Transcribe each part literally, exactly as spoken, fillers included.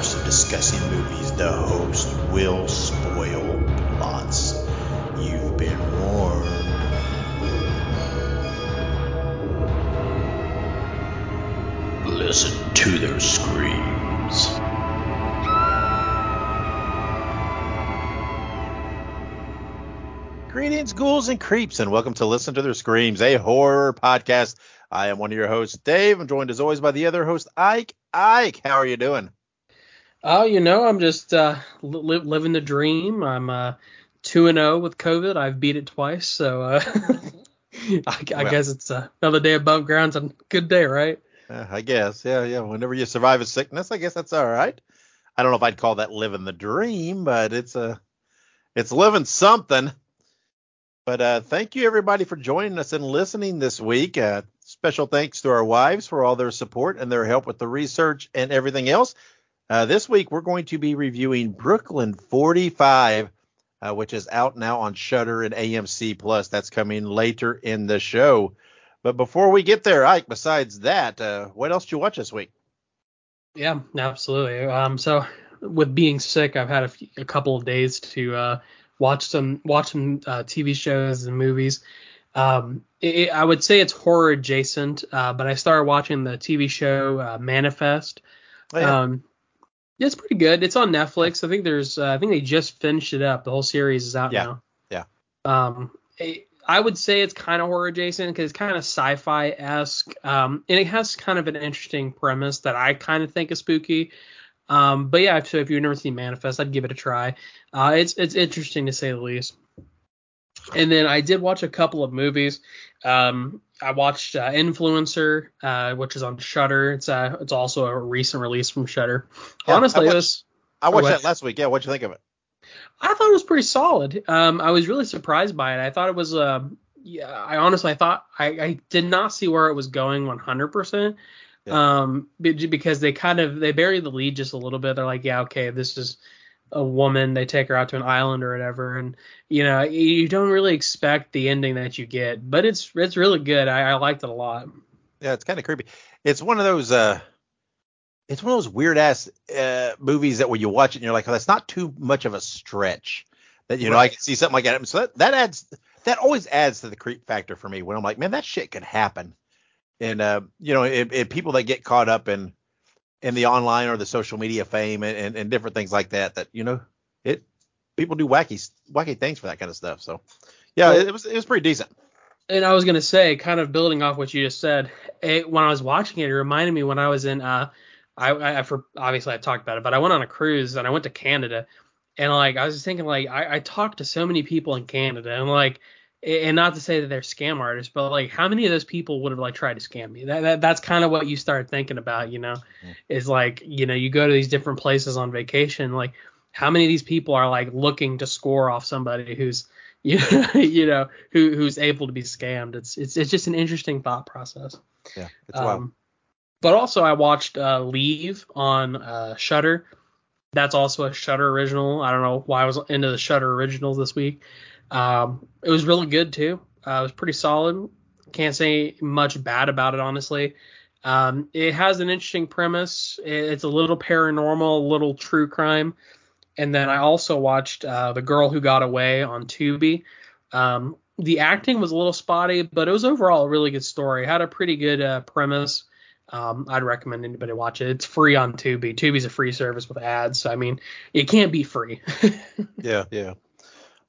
course of discussing movies, the host will spoil plots. You've been warned. Listen to their screams. Greetings, ghouls and creeps, and welcome to Listen to Their Screams, a horror podcast. I am one of your hosts, Dave. I'm joined, as always, by the other host, Ike. Ike, how are you doing? Oh, you know, I'm just uh, li- living the dream. I'm uh, two and oh with COVID. I've beat it twice, so uh, I, I well, guess it's uh, another day above ground's a good day, right? Uh, I guess, yeah, yeah. Whenever you survive a sickness, I guess that's all right. I don't know if I'd call that living the dream, but it's uh, it's living something. But uh, thank you, everybody, for joining us and listening this week. Uh, special thanks to our wives for all their support and their help with the research and everything else. Uh, this week, we're going to be reviewing Brooklyn forty-five, uh, which is out now on Shudder and A M C plus. That's coming later in the show. But before we get there, Ike, besides that, uh, what else did you watch this week? Yeah, absolutely. Um, so with being sick, I've had a, few, a couple of days to uh watch some watch some uh, T V shows and movies. Um, it, I would say it's horror adjacent, uh, but I started watching the T V show uh, Manifest. Oh, yeah. Um, it's pretty good. It's on Netflix. I think there's uh, I think they just finished it up. The whole series is out yeah. now. Yeah. Um, it, I would say it's kind of horror adjacent because it's kind of sci-fi esque, um, and it has kind of an interesting premise that I kind of think is spooky. Um, but yeah, so if you've never seen Manifest, I'd give it a try. Uh, it's it's interesting to say the least. And then I did watch a couple of movies. Um, I watched uh, Influencer, uh, which is on Shudder. It's uh, it's also a recent release from Shudder. Yeah, Honestly, I watched, was, I watched that last week. Yeah, what'd you think of it? I thought it was pretty solid. Um, I was really surprised by it. I thought it was. Uh, yeah, I honestly I thought I, I did not see where it was going one hundred percent. Yeah. Um, because they kind of they bury the lead just a little bit. They're like, yeah, okay, this is a woman. They take her out to an island or whatever, and you know, you don't really expect the ending that you get, but it's it's really good. I, I liked it a lot. Yeah, it's kind of creepy. It's one of those uh, it's one of those weird ass uh movies that when you watch it, and you're like, oh, that's not too much of a stretch. That you know, right. I can see something like that. So that, that adds that always adds to the creep factor for me when I'm like, man, that shit could happen. And, uh, you know, it, it, people that get caught up in in the online or the social media fame and, and, and different things like that, that, you know, it people do wacky, wacky things for that kind of stuff. So, yeah, it, it was it was pretty decent. And I was going to say, kind of building off what you just said, it, when I was watching it, it reminded me when I was in uh, I, I, I for, obviously I've talked about it, but I went on a cruise and I went to Canada. And like I was just thinking, like I, I talked to so many people in Canada and like. And not to say that they're scam artists, but like how many of those people would have like tried to scam me? That, that that's kind of what you start thinking about, you know, mm. is like, you know, you go to these different places on vacation. Like how many of these people are like looking to score off somebody who's, you know, you know who who's able to be scammed? It's it's it's just an interesting thought process. Yeah, it's um, wild. But also I watched uh, Leave on uh, Shudder. That's also a Shudder original. I don't know why I was into the Shudder originals this week. Um, it was really good too. Uh, it was pretty solid. Can't say much bad about it, honestly. Um, it has an interesting premise. It's a little paranormal, a little true crime. And then I also watched, uh, The Girl Who Got Away on Tubi. Um, the acting was a little spotty, but it was overall a really good story. It had a pretty good, uh, premise. Um, I'd recommend anybody watch it. It's free on Tubi. Tubi's a free service with ads. So, I mean, it can't be free. yeah. Yeah.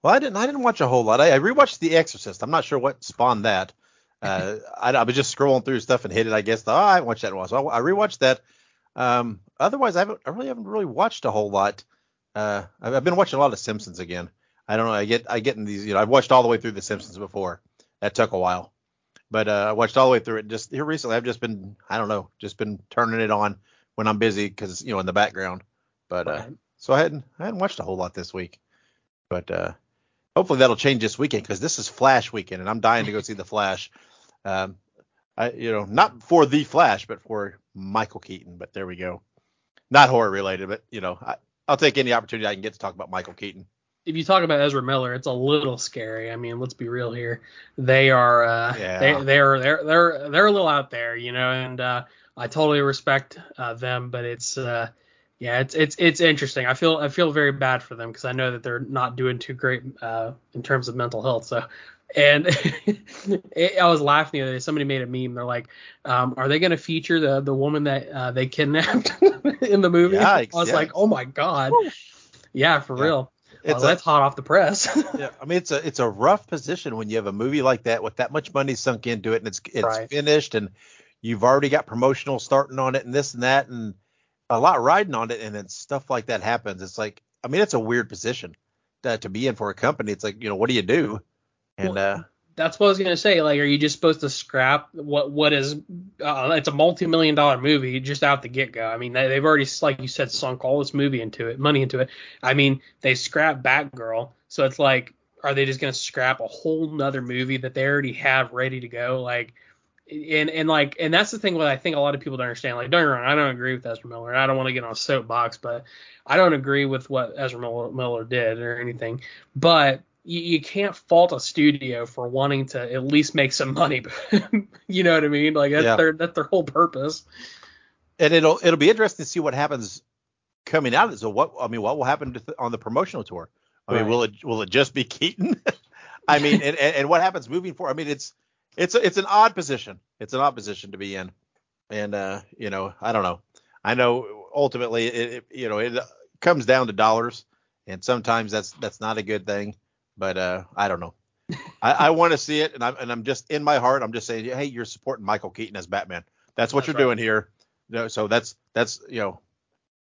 Well, I didn't. I didn't watch a whole lot. I, I rewatched The Exorcist. I'm not sure what spawned that. Uh, I, I was just scrolling through stuff and hit it. I guess. Oh, I watched that one. So I, I rewatched that. Um, otherwise, I haven't. I really haven't really watched a whole lot. Uh, I've, I've been watching a lot of Simpsons again. I don't know. I get. I get in these. You know, I've watched all the way through The Simpsons before. That took a while, but uh, I watched all the way through it. Just here recently, I've just been. I don't know. Just been turning it on when I'm busy because you know in the background. But uh, right. so I hadn't. I hadn't watched a whole lot this week. But uh, hopefully that'll change this weekend because this is Flash weekend and I'm dying to go see The Flash. Um, I, you know, not for The Flash, but for Michael Keaton. But there we go. Not horror related, but, you know, I, I'll take any opportunity I can get to talk about Michael Keaton. If you talk about Ezra Miller, it's a little scary. I mean, let's be real here. They are uh, yeah. they, they're they're they're they're a little out there, you know, and uh, I totally respect uh, them. But it's uh, Yeah, it's it's it's interesting. I feel I feel very bad for them because I know that they're not doing too great uh, in terms of mental health. So, and it, I was laughing the other day. Somebody made a meme. They're like, um, "Are they going to feature the the woman that uh, they kidnapped in the movie?" Yeah, I was yeah. like, "Oh my god!" Woo. Yeah, for yeah. real. Well, it's that's a, hot off the press. yeah, I mean it's a it's a rough position when you have a movie like that with that much money sunk into it, and it's it's right. finished, and you've already got promotional starting on it, and this and that, and a lot riding on it, and then stuff like that happens. It's like, I mean, it's a weird position to, to be in for a company. It's like, you know, what do you do? And well, uh, that's what I was gonna say. Like, are you just supposed to scrap what what is? Uh, it's a multi-million dollar movie just out the get go. I mean, they, they've already, like you said, sunk all this movie into it, money into it. I mean, they scrapped Batgirl, so it's like, are they just gonna scrap a whole nother movie that they already have ready to go? Like. And and like and that's the thing what I think a lot of people don't understand. Like, don't get me wrong, I don't agree with Ezra Miller, and I don't want to get on a soapbox, but I don't agree with what Ezra Miller, Miller did or anything. But you, you can't fault a studio for wanting to at least make some money. You know what I mean? Like that's yeah. their that's their whole purpose. And it'll it'll be interesting to see what happens coming out of it. So what I mean, what will happen to th- on the promotional tour? I right. mean, will it will it just be Keaton? I mean, and, and, and what happens moving forward? I mean, it's. It's a, it's an odd position. It's an odd position to be in. And, uh, you know, I don't know. I know ultimately, it, it you know, it comes down to dollars. And sometimes that's that's not a good thing. But uh, I don't know. I, I want to see it. And I'm, and I'm just in my heart. I'm just saying, hey, you're supporting Michael Keaton as Batman. That's what that's you're right. doing here. You know, so that's that's, you know,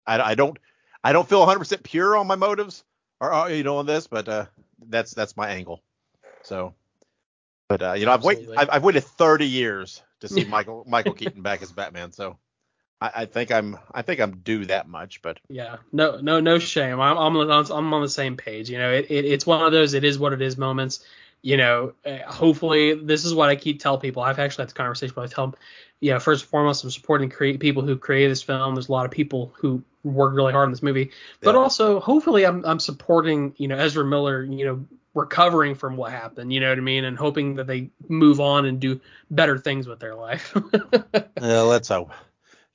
I, I don't I don't feel one hundred percent pure on my motives or, you know, on this. But uh, that's that's my angle. So. But uh, you know, I've waited, I've, I've waited thirty years to see Michael Michael Keaton back as Batman, so I, I think I'm I think I'm due that much. But yeah, no no no shame. I'm I'm I'm on the same page. You know, it, it it's one of those it is what it is moments. You know, uh, hopefully this is what I keep tell people. I've actually had this conversation, but I tell them, you know, first and foremost, I'm supporting create people who created this film. There's a lot of people who worked really hard on this movie, but yeah. also hopefully I'm I'm supporting you know Ezra Miller. You know. Recovering from what happened, you know what I mean, and hoping that they move on and do better things with their life. Yeah, let's hope,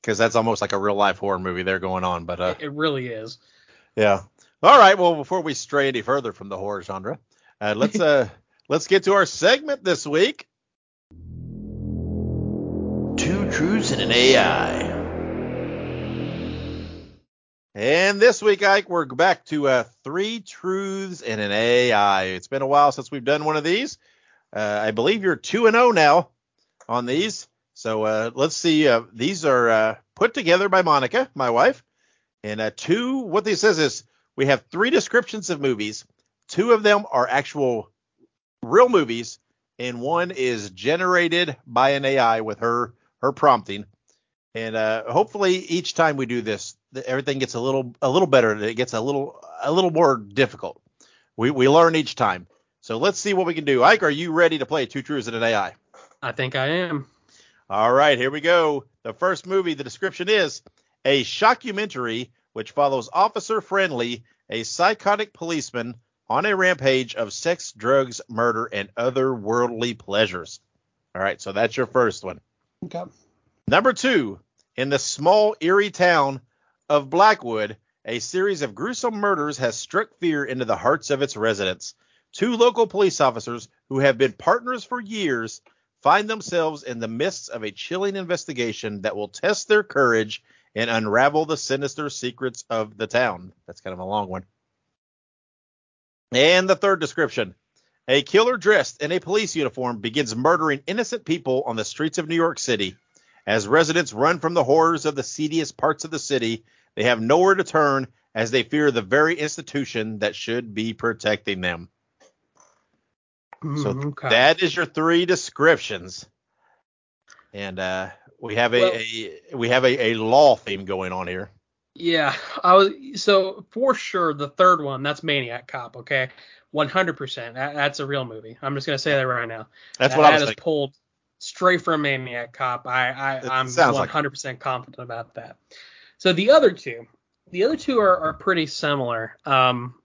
because that's almost like a real life horror movie there going on, but uh, it really is. Yeah. All right. Well, before we stray any further from the horror genre, uh, let's uh let's get to our segment this week. Two Truths and an A I. And this week, Ike, we're back to uh, Three Truths and an A I. It's been a while since we've done one of these. Uh, I believe you're two and oh now on these. So uh, let's see. Uh, these are uh, put together by Monica, my wife. And uh, two, what this says is we have three descriptions of movies. Two of them are actual real movies. And one is generated by an A I with her, her prompting. And uh, hopefully each time we do this, everything gets a little a little better. It gets a little a little more difficult. We we learn each time. So let's see what we can do. Ike, are you ready to play Two Truths and an A I? I think I am. All right, here we go. The first movie, the description is a shockumentary which follows Officer Friendly, a psychotic policeman, on a rampage of sex, drugs, murder, and other worldly pleasures. All right, so that's your first one. Okay. Number two. In the small, eerie town of Blackwood, a series of gruesome murders has struck fear into the hearts of its residents. Two local police officers, who have been partners for years, find themselves in the midst of a chilling investigation that will test their courage and unravel the sinister secrets of the town. That's kind of a long one. And the third description. A killer dressed in a police uniform begins murdering innocent people on the streets of New York City. As residents run from the horrors of the seediest parts of the city, they have nowhere to turn as they fear the very institution that should be protecting them. Mm, so okay. That is your three descriptions. And uh, we have a, well, a we have a, a law theme going on here. Yeah, I was so for sure the third one, that's Maniac Cop, okay? one hundred percent. That, that's a real movie. I'm just going to say that right now. That's that, what I was that thinking. Is pulled straight from Maniac Cop. I, I, I'm one hundred percent like confident about that. So the other two, the other two are, are pretty similar. Um,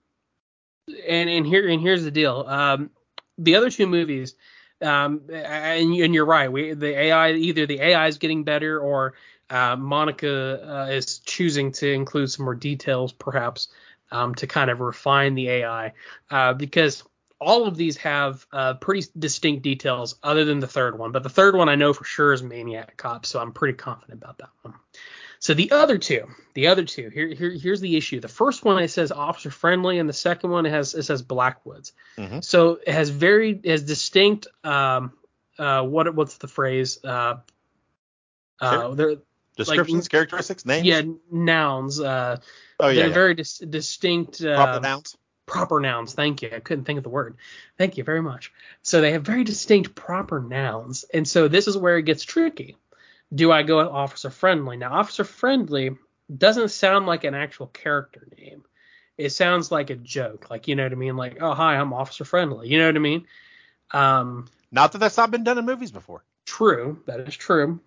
and, and here, and here's the deal. Um, the other two movies, um, and, and you're right. We, the A I, either the A I is getting better or uh, Monica uh, is choosing to include some more details, perhaps, um, to kind of refine the A I, uh, because all of these have uh, pretty distinct details other than the third one. But the third one I know for sure is Maniac Cop, so I'm pretty confident about that one. So the other two, the other two, here, here, here's the issue. The first one, it says officer friendly, and the second one, it has, it says Blackwoods. Mm-hmm. So it has very, it has distinct, um, uh, what, what's the phrase? Uh, uh, sure. Descriptions, like, characteristics, names. Yeah, nouns. Uh, oh yeah. They're yeah. very dis- distinct. Uh, proper nouns. Proper nouns. Thank you. I couldn't think of the word. Thank you very much. So they have very distinct proper nouns, and so this is where it gets tricky. Do I go officer friendly? Now, officer friendly doesn't sound like an actual character name. It sounds like a joke. Like, you know what I mean? Like, oh, hi, I'm officer friendly. You know what I mean? Um, not that that's not been done in movies before. True. That is true.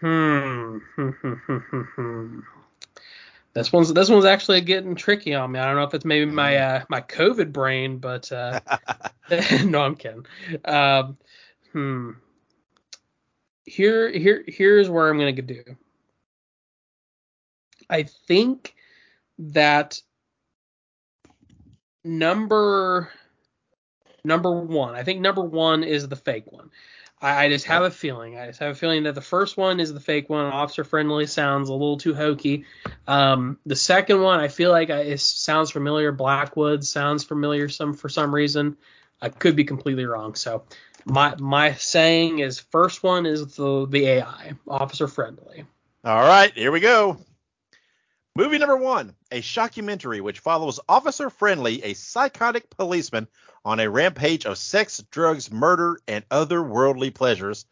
Hmm. This one's this one's actually getting tricky on me. I don't know if it's maybe my uh, my COVID brain, but uh, no, I'm kidding. Um, hmm. Here, here, here's where I'm going to do. I think that number, number one, I think number one is the fake one. I, I just have a feeling. I just have a feeling that the first one is the fake one. Officer friendly sounds a little too hokey. Um, the second one, I feel like I, it sounds familiar. Blackwood sounds familiar some for some reason. I could be completely wrong. So my my saying is first one is the, the A I, officer friendly. All right, here we go. Movie number one, a shockumentary which follows Officer Friendly, a psychotic policeman, on a rampage of sex, drugs, murder, and otherworldly pleasures.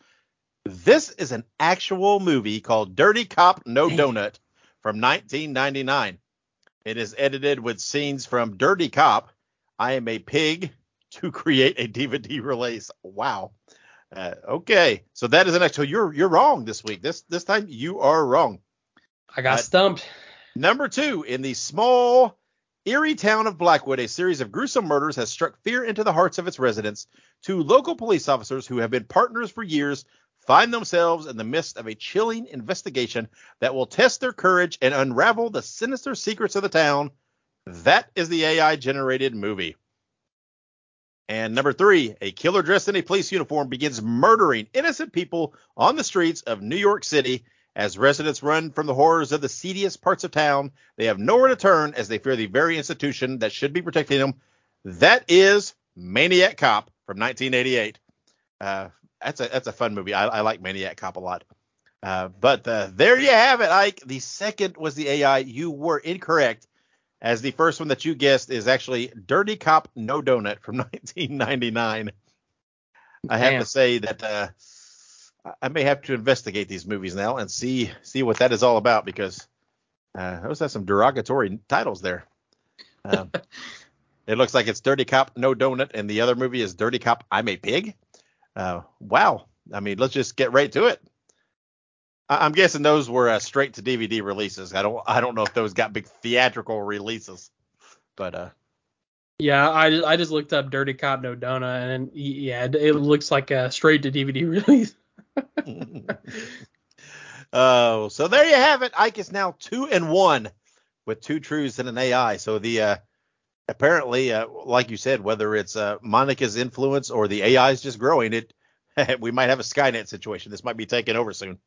This is an actual movie called Dirty Cop No Donut from nineteen ninety-nine. It is edited with scenes from Dirty Cop, I Am a Pig, to create a D V D release. Wow. Uh, okay. So that is an actual, you're, you're wrong this week. This, this time you are wrong. I got uh, stumped. Number two, in the small, eerie town of Blackwood, a series of gruesome murders has struck fear into the hearts of its residents. Two local police officers who have been partners for years find themselves in the midst of a chilling investigation that will test their courage and unravel the sinister secrets of the town. That is the A I generated movie. And number three, a killer dressed in a police uniform begins murdering innocent people on the streets of New York City. As residents run from the horrors of the seediest parts of town, they have nowhere to turn as they fear the very institution that should be protecting them. That is Maniac Cop from nineteen eighty-eight. Uh, that's a that's a fun movie. I, I like Maniac Cop a lot. Uh, but uh, there you have it, Ike. The second was the A I. You were incorrect, as the first one that you guessed is actually Dirty Cop No Donut from nineteen ninety-nine. I have Damn. to say that uh, I may have to investigate these movies now and see see what that is all about, because uh, those have some derogatory titles there. Um, it looks like it's Dirty Cop No Donut, and the other movie is Dirty Cop I'm a Pig. Uh, wow. I mean, let's just get right to it. I'm guessing those were uh, straight to D V D releases. I don't, I don't know if those got big theatrical releases, but uh, yeah, I, I just looked up Dirty Cop No Donut, and yeah, it looks like a straight to D V D release. Oh, so there you have it. Ike is now two and one with Two Truths and an A I. So the uh, apparently, uh, like you said, whether it's uh, Monica's influence or the A I is just growing, it we might have a Skynet situation. This might be taking over soon.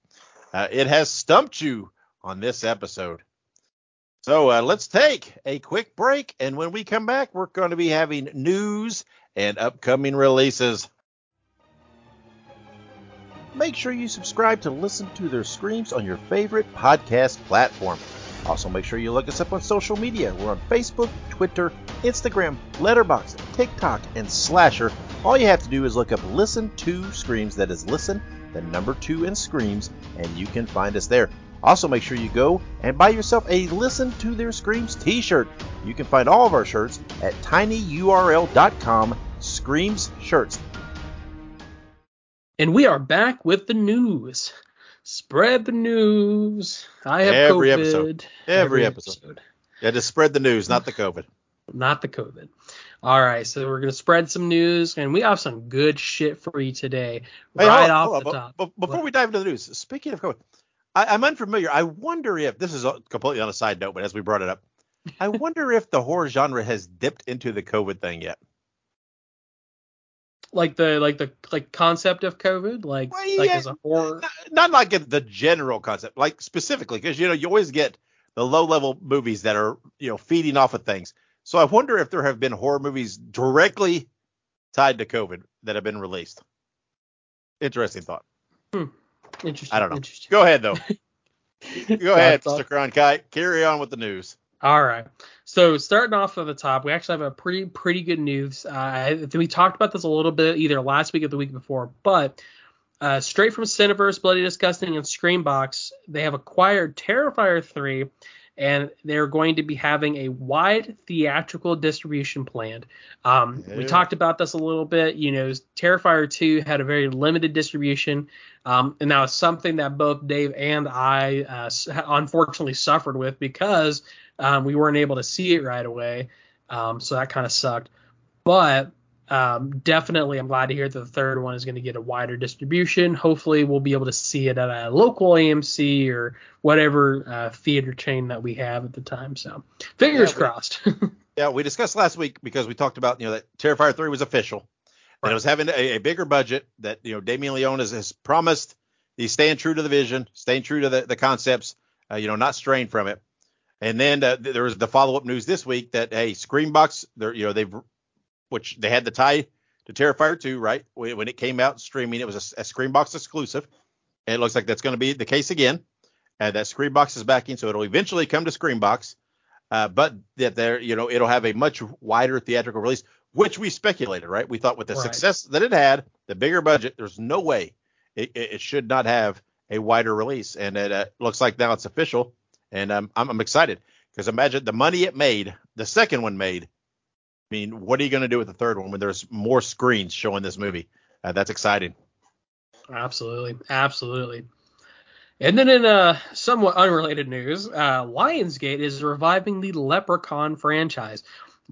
Uh, it has stumped you on this episode. So uh, let's take a quick break. And when we come back, we're going to be having news and upcoming releases. Make sure you subscribe to Listen to Their Screams on your favorite podcast platform. Also, make sure you look us up on social media. We're on Facebook, Twitter, Instagram, Letterboxd, TikTok, and Slasher. All you have to do is look up Listen to Screams. That is Listen the number two in Screams, and you can find us there. Also, make sure you go and buy yourself a Listen to Their Screams t-shirt. You can find all of our shirts at tinyurl dot com Screams Shirts. And we are back with the news. Spread the news. I have Every COVID. Every episode. Every episode. Yeah, just spread the news, not the COVID. Not the COVID. All right, so we're going to spread some news, and we have some good shit for you today. Hey, right on, off the on, top. But, but before we dive into the news, speaking of COVID, I, I'm unfamiliar. I wonder if, this is completely on a side note, but as we brought it up, I wonder if the horror genre has dipped into the COVID thing yet. Like the like the like concept of COVID, like, well, yeah, like as a horror. Not, not like a, the general concept, like specifically, because, you know, you always get the low level movies that are, you know, feeding off of things. So I wonder if there have been horror movies directly tied to COVID that have been released. Interesting thought. Hmm. Interesting. I don't know. Interesting. Go ahead, though. Go ahead, Mister Cronkite. Carry on with the news. All right. So starting off at the top, we actually have a pretty, pretty good news. Uh, we talked about this a little bit either last week or the week before, but uh, straight from Cineverse, Bloody Disgusting, and Screambox, they have acquired Terrifier three. And they're going to be having a wide theatrical distribution planned. Um, yeah. We talked about this a little bit. You know, Terrifier two had a very limited distribution. Um, and that was something that both Dave and I uh, unfortunately suffered with because um, we weren't able to see it right away. Um, so that kind of sucked. But um, definitely I'm glad to hear that the third one is going to get a wider distribution. Hopefully we'll be able to see it at a local A M C or whatever uh, theater chain that we have at the time. So fingers yeah, we, crossed. Yeah, we discussed last week because we talked about, you know, that Terrifier three was official. Right. And it was having a, a bigger budget that, you know, Damien Leone has, has promised. He's staying true to the vision, staying true to the, the concepts, uh, you know, not straying from it. And then uh, there was the follow-up news this week that, hey, Screambox, they're, you know, they've which they had the tie to Terrifier two, right? When it came out streaming, it was a, a Screambox exclusive. And it looks like that's going to be the case again. And that Screambox is backing, so it'll eventually come to Screambox. Uh, but that there, you know, it'll have a much wider theatrical release, which we speculated, right? We thought with the right. success that it had, the bigger budget, there's no way it, it should not have a wider release. And it uh, looks like now it's official. And um, I'm, I'm excited because imagine the money it made, the second one made. I mean, what are you going to do with the third one when there's more screens showing this movie? Uh, that's exciting. Absolutely. Absolutely. And then in uh, somewhat unrelated news, uh, Lionsgate is reviving the Leprechaun franchise.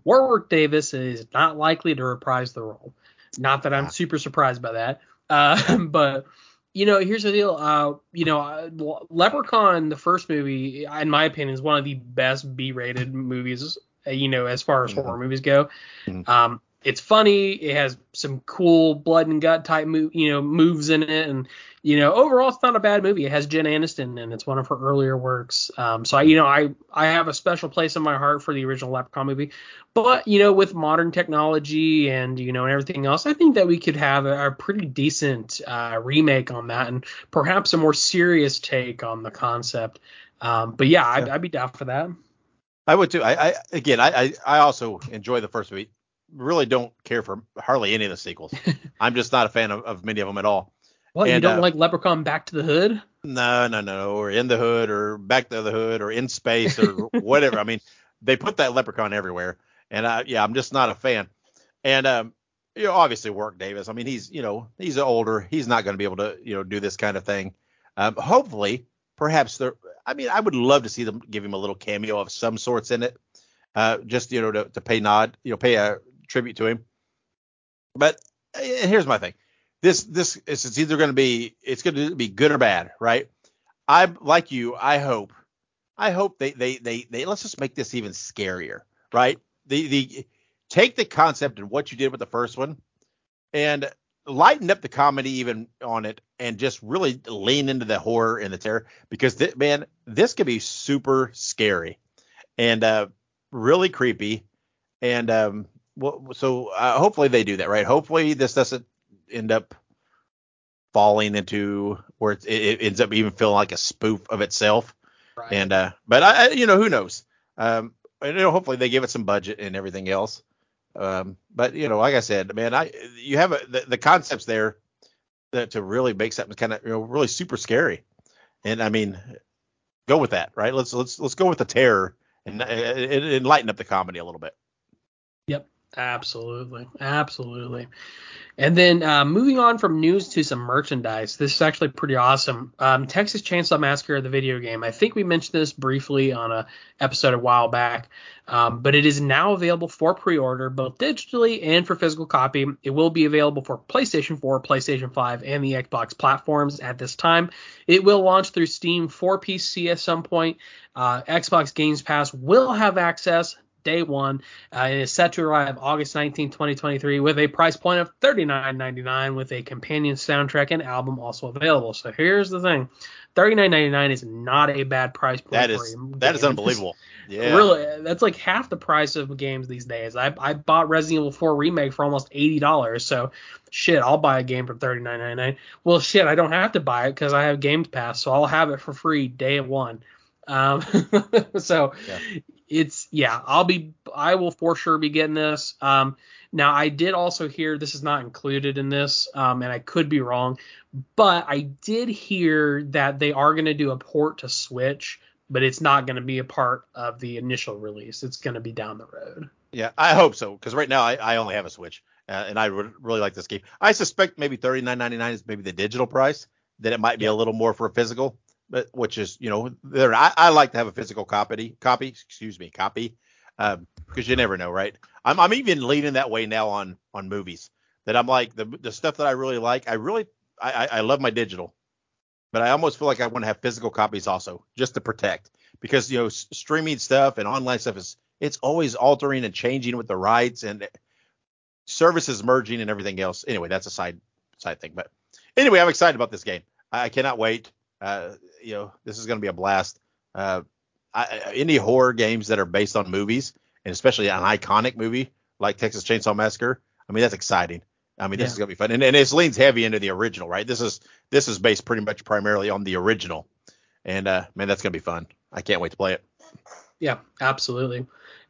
Warwick Davis is not likely to reprise the role. Not that I'm super surprised by that. Uh, but, you know, here's the deal. Uh, you know, Leprechaun, the first movie, in my opinion, is one of the best B-rated movies you know, as far as mm-hmm. horror movies go. Mm-hmm. Um, it's funny. It has some cool blood and gut type, mo- you know, moves in it. And, you know, overall, it's not a bad movie. It has Jen Aniston, and it's one of her earlier works. Um, so, I, you know, I, I have a special place in my heart for the original Leprechaun movie. But, you know, with modern technology and, you know, and everything else, I think that we could have a, a pretty decent uh, remake on that and perhaps a more serious take on the concept. Um, but, yeah, yeah. I'd, I'd be down for that. I would too. I, I again, I, I also enjoy the first movie. Really don't care for hardly any of the sequels. I'm just not a fan of, of many of them at all. Well, you don't uh, like Leprechaun Back to the Hood? No, no, no. Or In the Hood, or Back to the Hood, or In Space, or whatever. I mean, they put that Leprechaun everywhere, and I, yeah, I'm just not a fan. And um, you know, obviously, Warwick Davis. I mean, he's you know, he's older. He's not going to be able to you know do this kind of thing. Um, hopefully, perhaps there. I mean, I would love to see them give him a little cameo of some sorts in it, uh, just, you know, to, to pay nod, you know, pay a tribute to him. But uh, here's my thing. This this is it's either going to be it's going to be good or bad. Right. I'm like you. I hope I hope they they they, they let's just make this even scarier. Right. The the take the concept and what you did with the first one and lighten up the comedy even on it and just really lean into the horror and the terror because th- man, this could be super scary and, uh, really creepy. And, um, well, so, uh, hopefully they do that, right? Hopefully this doesn't end up falling into where it, it ends up even feeling like a spoof of itself. Right. And, uh, but I, I, you know, who knows? Um, and, you know, hopefully they give it some budget and everything else. Um, but you know, like I said, man, I you have a, the, the concepts there that to really make something kind of you know really super scary, and I mean, go with that, right? Let's let's let's go with the terror and, and, and lighten up the comedy a little bit. Yep, Absolutely. Absolutely. And then uh, moving on from news to some merchandise. This is actually pretty awesome. Um, Texas Chainsaw Massacre, the video game. I think we mentioned this briefly on a episode a while back, um, but it is now available for pre-order both digitally and for physical copy. It will be available for PlayStation four, PlayStation five, and the Xbox platforms at this time. It will launch through Steam for P C at some point. Uh, Xbox Games Pass will have access day one, uh, and is set to arrive August nineteenth, twenty twenty-three with a price point of thirty-nine ninety-nine with a companion soundtrack and album also available. So here's the thing. thirty-nine ninety-nine is not a bad price point. That is, for a that game. is unbelievable. Yeah. Really, that's like half the price of games these days. I I bought Resident Evil four Remake for almost eighty dollars, so shit, I'll buy a game for thirty-nine ninety-nine. Well, shit, I don't have to buy it because I have Game Pass, so I'll have it for free day one. Um, so yeah. It's yeah, I'll be I will for sure be getting this. Um, now, I did also hear this is not included in this, um, and I could be wrong, but I did hear that they are going to do a port to Switch, but it's not going to be a part of the initial release. It's going to be down the road. Yeah, I hope so, because right now I, I only have a Switch, uh, and I would really like this game. I suspect maybe thirty-nine ninety-nine is maybe the digital price. Then it might be yeah. a little more for a physical. But which is, you know, there I, I like to have a physical copy, copy, excuse me, copy, um, because you never know, right? I'm I'm even leaning that way now on on movies that I'm like the the stuff that I really like. I really I I love my digital, but I almost feel like I want to have physical copies also just to protect, because you know s- streaming stuff and online stuff is it's always altering and changing with the rights and services merging and everything else. Anyway, that's a side side thing, but anyway, I'm excited about this game. I, I cannot wait. Uh, you know, this is going to be a blast. Uh, I, any horror games that are based on movies, and especially an iconic movie like Texas Chainsaw Massacre, I mean, that's exciting. I mean, this yeah. is going to be fun. And, and it leans heavy into the original, right? This is this is based pretty much primarily on the original. And, uh, man, that's going to be fun. I can't wait to play it. Yeah, absolutely.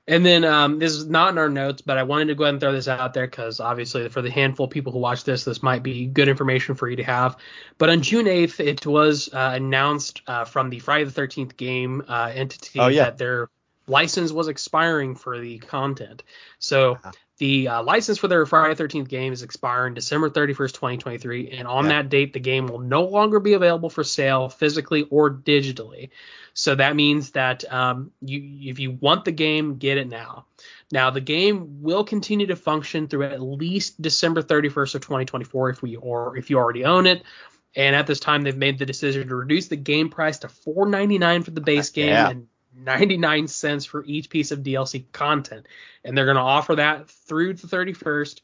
And then um, this is not in our notes, but I wanted to go ahead and throw this out there because obviously for the handful of people who watch this, this might be good information for you to have. But on June eighth, it was uh, announced uh, from the Friday the thirteenth game uh, entity oh, yeah. that their license was expiring for the content. So uh-huh. the uh, license for their Friday the thirteenth game is expiring December thirty-first, twenty twenty-three. And on yeah. that date, the game will no longer be available for sale physically or digitally. So that means that um, you, if you want the game, get it now. Now, the game will continue to function through at least December thirty-first of twenty twenty-four if we or if you already own it. And at this time, they've made the decision to reduce the game price to four ninety-nine for the base game yeah. and ninety-nine cents for each piece of D L C content. And they're going to offer that through the thirty-first.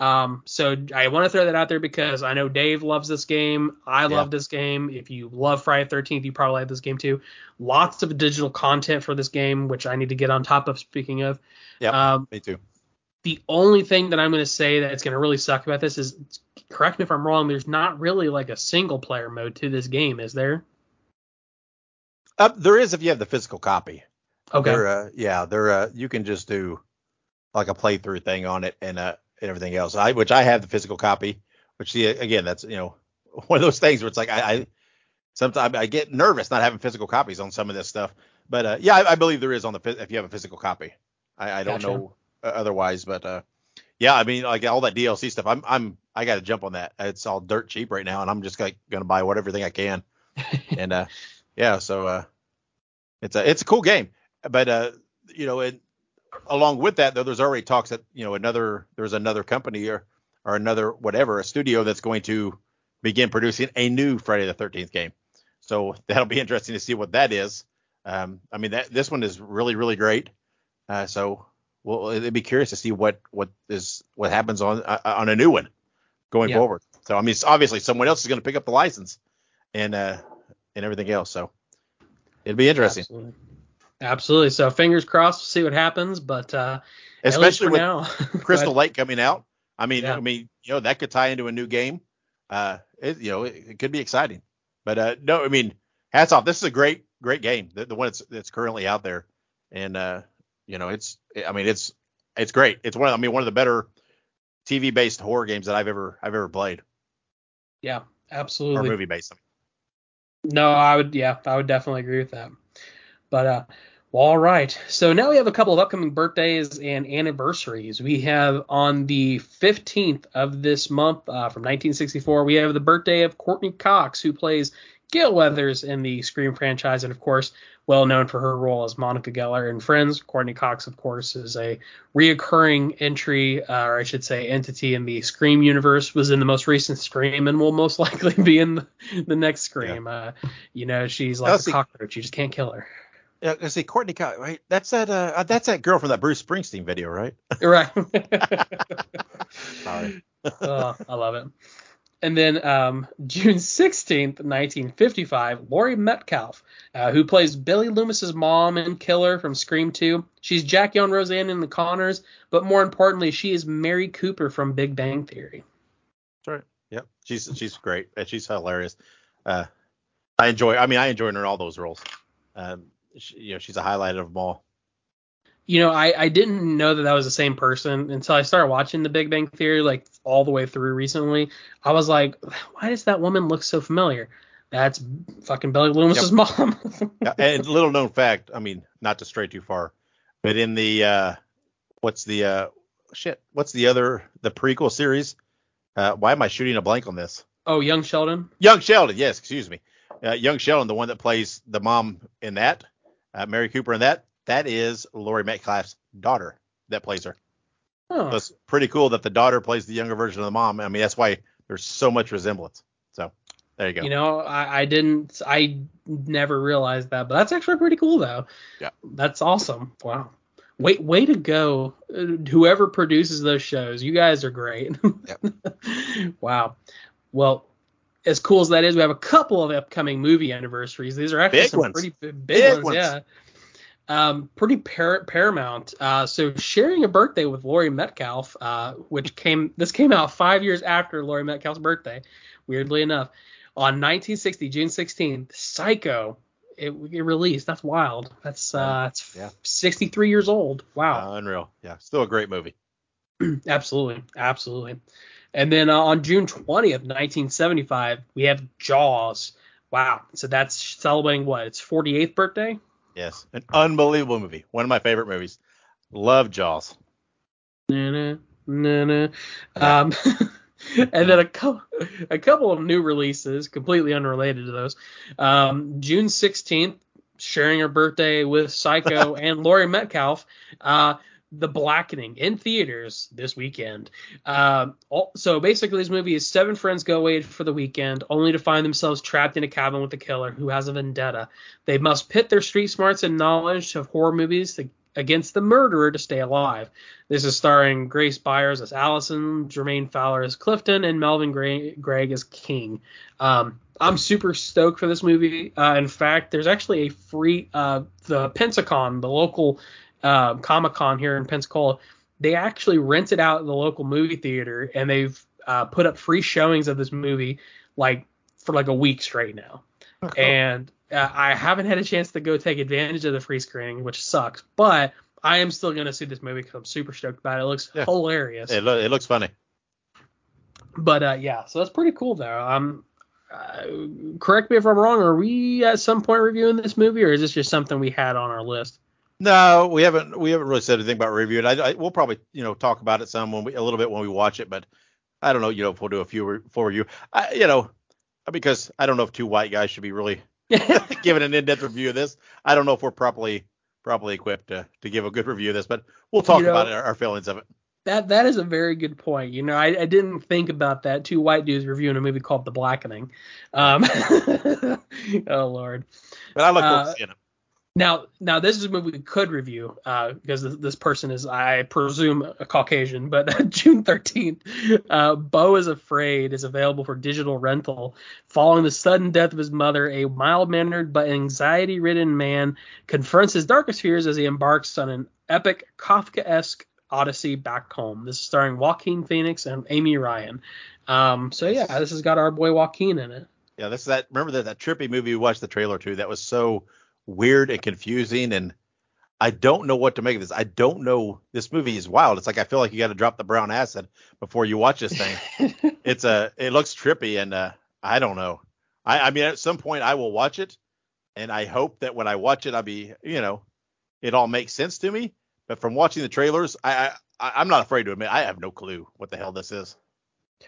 Um, so I want to throw that out there because I know Dave loves this game. I yeah. love this game. If you love Friday the thirteenth, you probably like this game too. Lots of digital content for this game, which I need to get on top of, speaking of. Yeah, um, me too. The only thing that I'm going to say that's going to really suck about this is, correct me if I'm wrong, there's not really like a single player mode to this game, is there? Uh, there is if you have the physical copy. Okay. There, uh, yeah, there, uh, you can just do like a playthrough thing on it and uh, and everything else. I which I have the physical copy, which see again that's you know one of those things where it's like I, I sometimes I get nervous not having physical copies on some of this stuff. But uh, yeah, I, I believe there is on the if you have a physical copy. I, I don't gotcha. know otherwise, but uh, yeah, I mean like all that D L C stuff. I'm I'm I got to jump on that. It's all dirt cheap right now, and I'm just like gonna buy whatever thing I can. and uh, yeah, so uh, it's a it's a cool game, but uh, you know it. Along with that, though, there's already talks that, you know, another there's another company or, or another whatever, a studio that's going to begin producing a new Friday the thirteenth game. So that'll be interesting to see what that is. Um, I mean, that this one is really, really great. Uh, so we'll it'd be curious to see what what is what happens on uh, on a new one going yeah. forward. So, I mean, it's obviously someone else is going to pick up the license and uh, and everything else. So it'll be interesting. Absolutely. Absolutely. So fingers crossed, we'll see what happens. But uh, especially with now, Crystal Lake coming out, I mean, yeah. I mean, you know, that could tie into a new game. Uh, it, you know, it, it could be exciting. But uh, no, I mean, hats off. This is a great, great game. The, the one that's that's currently out there, and uh, you know, it's, I mean, it's it's great. It's one, of, I mean, one of the better T V based horror games that I've ever I've ever played. Yeah, absolutely. Or movie based. No, I would, yeah, I would definitely agree with that. But uh. All right. So now we have a couple of upcoming birthdays and anniversaries. We have on the fifteenth of this month uh, from nineteen sixty-four, we have the birthday of Courtney Cox, who plays Gail Weathers in the Scream franchise. And of course, well known for her role as Monica Geller in Friends. Courtney Cox, of course, is a reoccurring entry, uh, or I should say entity in the Scream universe, was in the most recent Scream and will most likely be in the, the next Scream. Yeah. Uh, you know, she's like That's a cockroach. You just can't kill her. Yeah, I see Courtney Cox, right? That's that. Uh, that's that girl from that Bruce Springsteen video, right? Right. Sorry. Oh, I love it. And then um, June sixteenth, nineteen fifty-five, Laurie Metcalf, uh, who plays Billy Loomis's mom and killer from Scream two. She's Jackie on Roseanne and The Conners, but more importantly, she is Mary Cooper from Big Bang Theory. That's right. Yep. She's she's great and she's hilarious. Uh, I enjoy. I mean, I enjoy her in all those roles. Um, She, you know, she's a highlight of them all. You know, I, I didn't know that that was the same person until I started watching The Big Bang Theory, like all the way through recently. I was like, why does that woman look so familiar? That's fucking Billy Loomis's yep. mom. Yeah, and little known fact, I mean, not to stray too far, but in the uh, what's the uh, shit? What's the other the prequel series? Uh, why am I shooting a blank on this? Oh, Young Sheldon. Young Sheldon, yes, excuse me. Uh, Young Sheldon, the one that plays the mom in that. Uh, Mary Cooper, and that that is Laurie Metcalf's daughter that plays her. Oh. So it's pretty cool that the daughter plays the younger version of the mom. I mean, that's why there's so much resemblance. So there you go. You know, I, I didn't, I never realized that, but that's actually pretty cool though. Yeah, that's awesome. Wow, wait, way to go, whoever produces those shows. You guys are great. Yep. Wow. Well, as cool as that is, we have a couple of upcoming movie anniversaries. These are actually big some ones. pretty big, big ones, ones. Yeah. Um, pretty par- paramount. Uh, so sharing a birthday with Laurie Metcalf, uh, which came this came out five years after Laurie Metcalf's birthday, weirdly enough, on nineteen sixty, June sixteenth, Psycho it, it released. That's wild. That's uh, it's yeah. sixty-three years old. Wow. Uh, unreal. Yeah, still a great movie. Absolutely, absolutely. And then uh, on June twentieth, nineteen seventy-five, we have Jaws. Wow. So that's celebrating what? Its forty-eighth birthday? Yes. An unbelievable movie. One of my favorite movies. Love Jaws. Na-na, na-na. Um, and then a couple, a couple of new releases, completely unrelated to those. Um, June sixteenth, sharing her birthday with Psycho and Laurie Metcalf. Uh The Blackening in theaters this weekend. Um, all, so basically this movie is seven friends go away for the weekend only to find themselves trapped in a cabin with a killer who has a vendetta. They must pit their street smarts and knowledge of horror movies to, against the murderer to stay alive. This is starring Grace Byers as Allison, Jermaine Fowler as Clifton, and Melvin Gre- Gregg as King. Um, I'm super stoked for this movie. Uh, in fact, there's actually a free uh, the Pensacon, the local Uh, Comic-Con here in Pensacola, they actually rented out the local movie theater, and they've uh, put up free showings of this movie like for like a week straight now. Oh, cool. And uh, I haven't had a chance to go take advantage of the free screening, which sucks, but I am still going to see this movie because I'm super stoked about it. It looks yeah. hilarious. It, lo- it looks funny. But uh, yeah, so that's pretty cool though. Um, uh, correct me if I'm wrong. Are we at some point reviewing this movie, or is this just something we had on our list? No, we haven't. We haven't really said anything about reviewing. I, I we'll probably, you know, talk about it some when we a little bit when we watch it, but I don't know, you know, if we'll do a few re, full review. I, you know, because I don't know if two white guys should be really giving an in-depth review of this. I don't know if we're properly properly equipped to to give a good review of this, but we'll talk you know, about our, our feelings of it. That that is a very good point. You know, I, I didn't think about that. Two white dudes reviewing a movie called The Blackening. Um, oh Lord. But I look forward to seeing it. Now, now this is a movie we could review uh, because this, this person is, I presume, a Caucasian. But June thirteenth, uh, Beau is Afraid is available for digital rental. Following the sudden death of his mother, a mild-mannered but anxiety-ridden man confronts his darkest fears as he embarks on an epic Kafkaesque odyssey back home. This is starring Joaquin Phoenix and Amy Ryan. Um, so yeah, this has got our boy Joaquin in it. Yeah, this is that. Remember that that trippy movie we watched the trailer to? That was so weird and confusing, and I don't know what to make of this. I don't know. This movie is wild. It's like I feel like you got to drop the brown acid before you watch this thing. it's a. It looks trippy, and uh, I don't know. I, I mean, at some point I will watch it, and I hope that when I watch it, I'll be, you know, it all makes sense to me. But from watching the trailers, I, I I'm not afraid to admit I have no clue what the hell this is.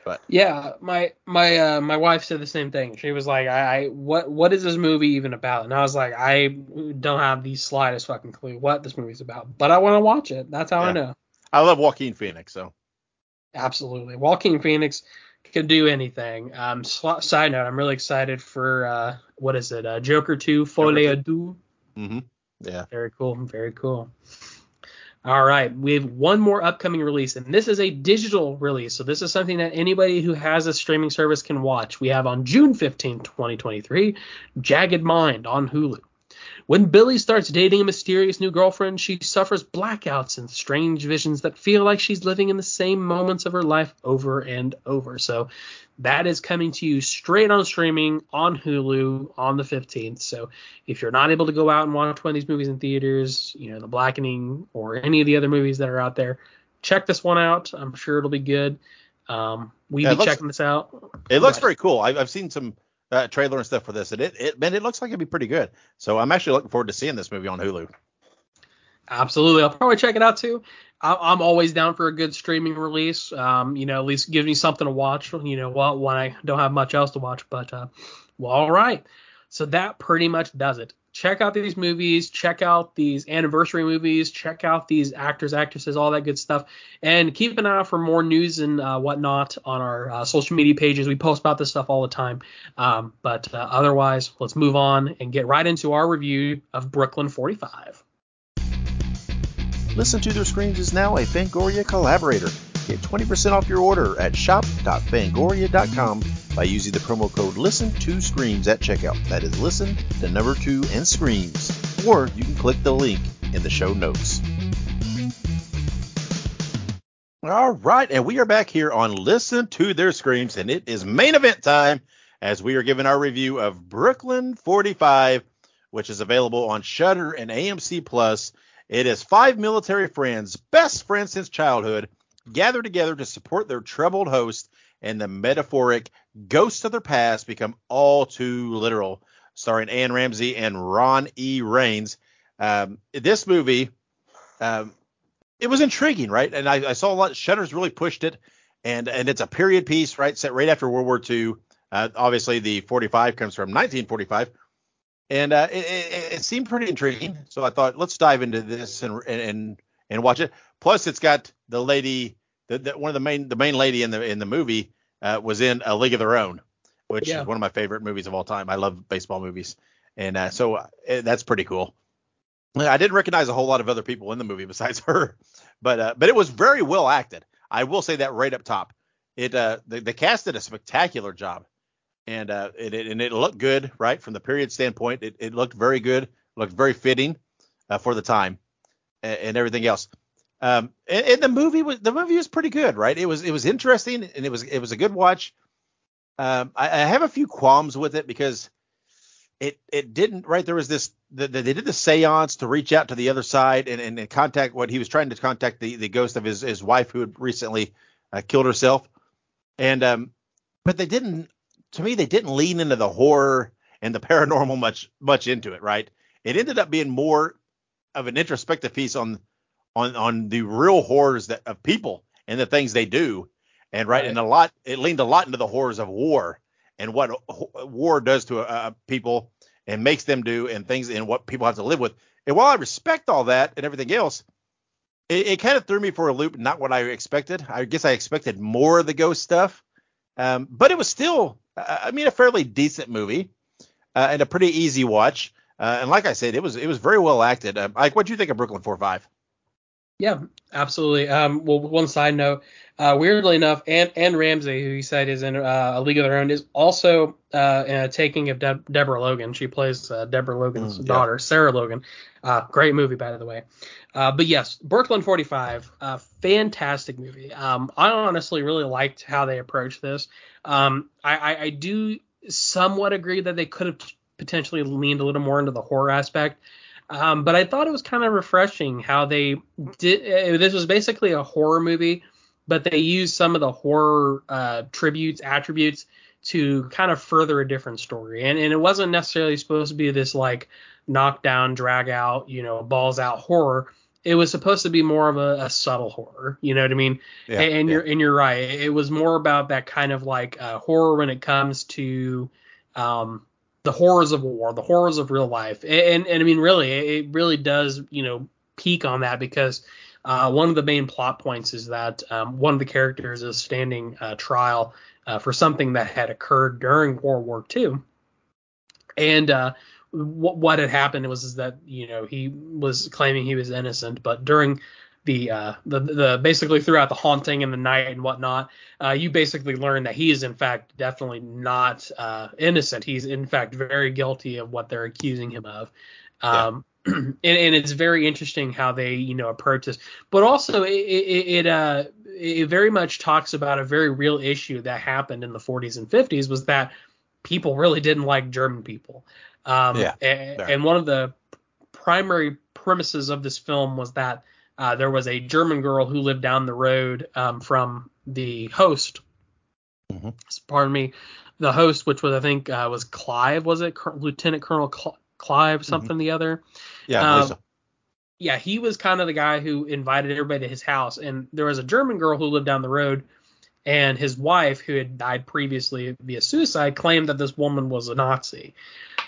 But yeah, my my uh, my wife said the same thing. She was like, I, I what what is this movie even about? And I was like, I don't have the slightest fucking clue what this movie's about, but I want to watch it. That's how yeah. I know. I love Joaquin Phoenix, so absolutely, Joaquin Phoenix can do anything. Um, sl- side note, I'm really excited for uh, what is it? Uh, Joker two, Folie à Deux. Mm-hmm. Yeah. Very cool. Very cool. All right, we have one more upcoming release, and this is a digital release, so this is something that anybody who has a streaming service can watch. We have on June fifteenth, twenty twenty-three, Jagged Mind on Hulu. When Billy starts dating a mysterious new girlfriend, she suffers blackouts and strange visions that feel like she's living in the same moments of her life over and over. So that is coming to you straight on streaming on Hulu on the fifteenth. So if you're not able to go out and watch one of these movies in theaters, you know, The Blackening or any of the other movies that are out there, check this one out. I'm sure it'll be good. Um, we'll yeah, be checking this out. It looks very cool. I, I've seen some uh, trailer and stuff for this, and it, it, man, it looks like it'd be pretty good. So I'm actually looking forward to seeing this movie on Hulu. Absolutely. I'll probably check it out too. I'm always down for a good streaming release. Um, you know, at least give me something to watch, you know, while, while I don't have much else to watch. But, uh, well, all right. So that pretty much does it. Check out these movies. Check out these anniversary movies. Check out these actors, actresses, all that good stuff. And keep an eye out for more news and uh, whatnot on our uh, social media pages. We post about this stuff all the time. Um, but uh, otherwise, let's move on and get right into our review of Brooklyn forty-five. Listen to Their Screams is now a Fangoria collaborator. Get twenty percent off your order at shop dot fangoria dot com by using the promo code listen two screams at checkout. That is listen, the number two, and screams. Or you can click the link in the show notes. All right, and we are back here on Listen to Their Screams, and it is main event time as we are giving our review of Brooklyn forty-five, which is available on Shudder and A M C plus. It is five military friends, best friends since childhood, gather together to support their troubled host, and the metaphoric ghosts of their past become all too literal, starring Anne Ramsey and Ron E. Raines. Um, this movie, um, it was intriguing, right? And I, I saw a lot. Shudder's really pushed it, and, and it's a period piece, right, set right after World War Two. Uh, obviously, the forty-five comes from nineteen forty-five. And uh, it, it, it seemed pretty intriguing, so I thought, let's dive into this and and and watch it. Plus, it's got the lady, the, the, one of the main the main lady in the in the movie uh, was in A League of Their Own, which yeah. is one of my favorite movies of all time. I love baseball movies, and uh, so uh, that's pretty cool. I didn't recognize a whole lot of other people in the movie besides her, but uh, but it was very well acted. I will say that right up top, it uh, the, the cast did a spectacular job. And uh, it, it and it looked good, right? From the period standpoint, it, it looked very good, looked very fitting uh, for the time, and, and everything else. Um, and, and the movie was the movie was pretty good, right? It was it was interesting, and it was it was a good watch. Um, I, I have a few qualms with it because it it didn't right. There was this the, the, they did the seance to reach out to the other side and, and, and contact what he was trying to contact the, the ghost of his, his wife who had recently uh, killed herself, and um, but they didn't. To me, they didn't lean into the horror and the paranormal much, much into it, right? It ended up being more of an introspective piece on, on, on the real horrors that of people and the things they do, and right, right. and a lot it leaned a lot into the horrors of war and what war does to uh, people and makes them do and things and what people have to live with. And while I respect all that and everything else, it, it kind of threw me for a loop. Not what I expected. I guess I expected more of the ghost stuff, um, but it was still. I mean, a fairly decent movie uh, and a pretty easy watch. Uh, and like I said, it was it was very well acted. Uh, Mike, what do you think of Brooklyn forty-five? Yeah, absolutely. Um, well, one side note, uh, weirdly enough, Anne, Anne Ramsey, who you said is in uh, A League of Their Own, is also uh, in a taking of De- Deborah Logan. She plays uh, Deborah Logan's mm, yeah. daughter, Sarah Logan. Uh, great movie, by the way. Uh, but yes, Brooklyn forty-five, uh, fantastic movie. Um, I honestly really liked how they approached this. Um, I, I, I do somewhat agree that they could have potentially leaned a little more into the horror aspect. Um, but I thought it was kind of refreshing how they did. Uh, this was basically a horror movie, but they used some of the horror uh, tributes, attributes to kind of further a different story. And, and it wasn't necessarily supposed to be this like knock down, drag out, you know, balls out horror. It was supposed to be more of a, a subtle horror, you know what I mean? Yeah, and, and yeah. you're and you're right. It was more about that kind of like uh, horror when it comes to um, the horrors of war, the horrors of real life. And, and, and I mean, really, it really does, you know, peak on that because uh, one of the main plot points is that um, one of the characters is standing uh, trial uh, for something that had occurred during World War Two. And uh what had happened was is that, you know, he was claiming he was innocent, but during the uh, the, the basically throughout the haunting and the night and whatnot, uh, you basically learn that he is, in fact, definitely not uh, innocent. He's, in fact, very guilty of what they're accusing him of. Um, yeah. and, and it's very interesting how they, you know, approach this. But also it, it, it, uh, it very much talks about a very real issue that happened in the forties and fifties was that people really didn't like German people. Um, yeah, and, and one of the primary premises of this film was that uh, there was a German girl who lived down the road um, from the host. Mm-hmm. Pardon me. The host, which was, I think, uh, was Clive, was it? Col- Lieutenant Colonel Cl- Clive, something mm-hmm. the other. Yeah. Um, so. Yeah. He was kind of the guy who invited everybody to his house. And there was a German girl who lived down the road. And his wife, who had died previously via suicide, claimed that this woman was a Nazi.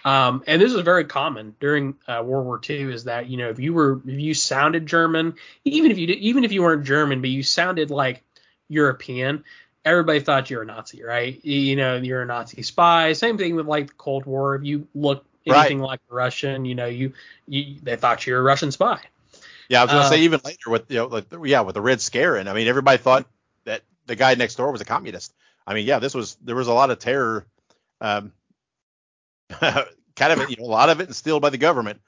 Um, and this is very common during uh, World War Two, is that, you know, if you were if you sounded German, even if you did, even if you weren't German, but you sounded like European, everybody thought you were a Nazi, right? You know, you're a Nazi spy. Same thing with like the Cold War. If you looked anything right. like a Russian, you know, you, you they thought you were a Russian spy. Yeah, I was gonna um, say even later with you know like yeah with the Red Scare, and I mean everybody thought that the guy next door was a communist. I mean, yeah, this was, there was a lot of terror, um, kind of, you know, a lot of it instilled by the government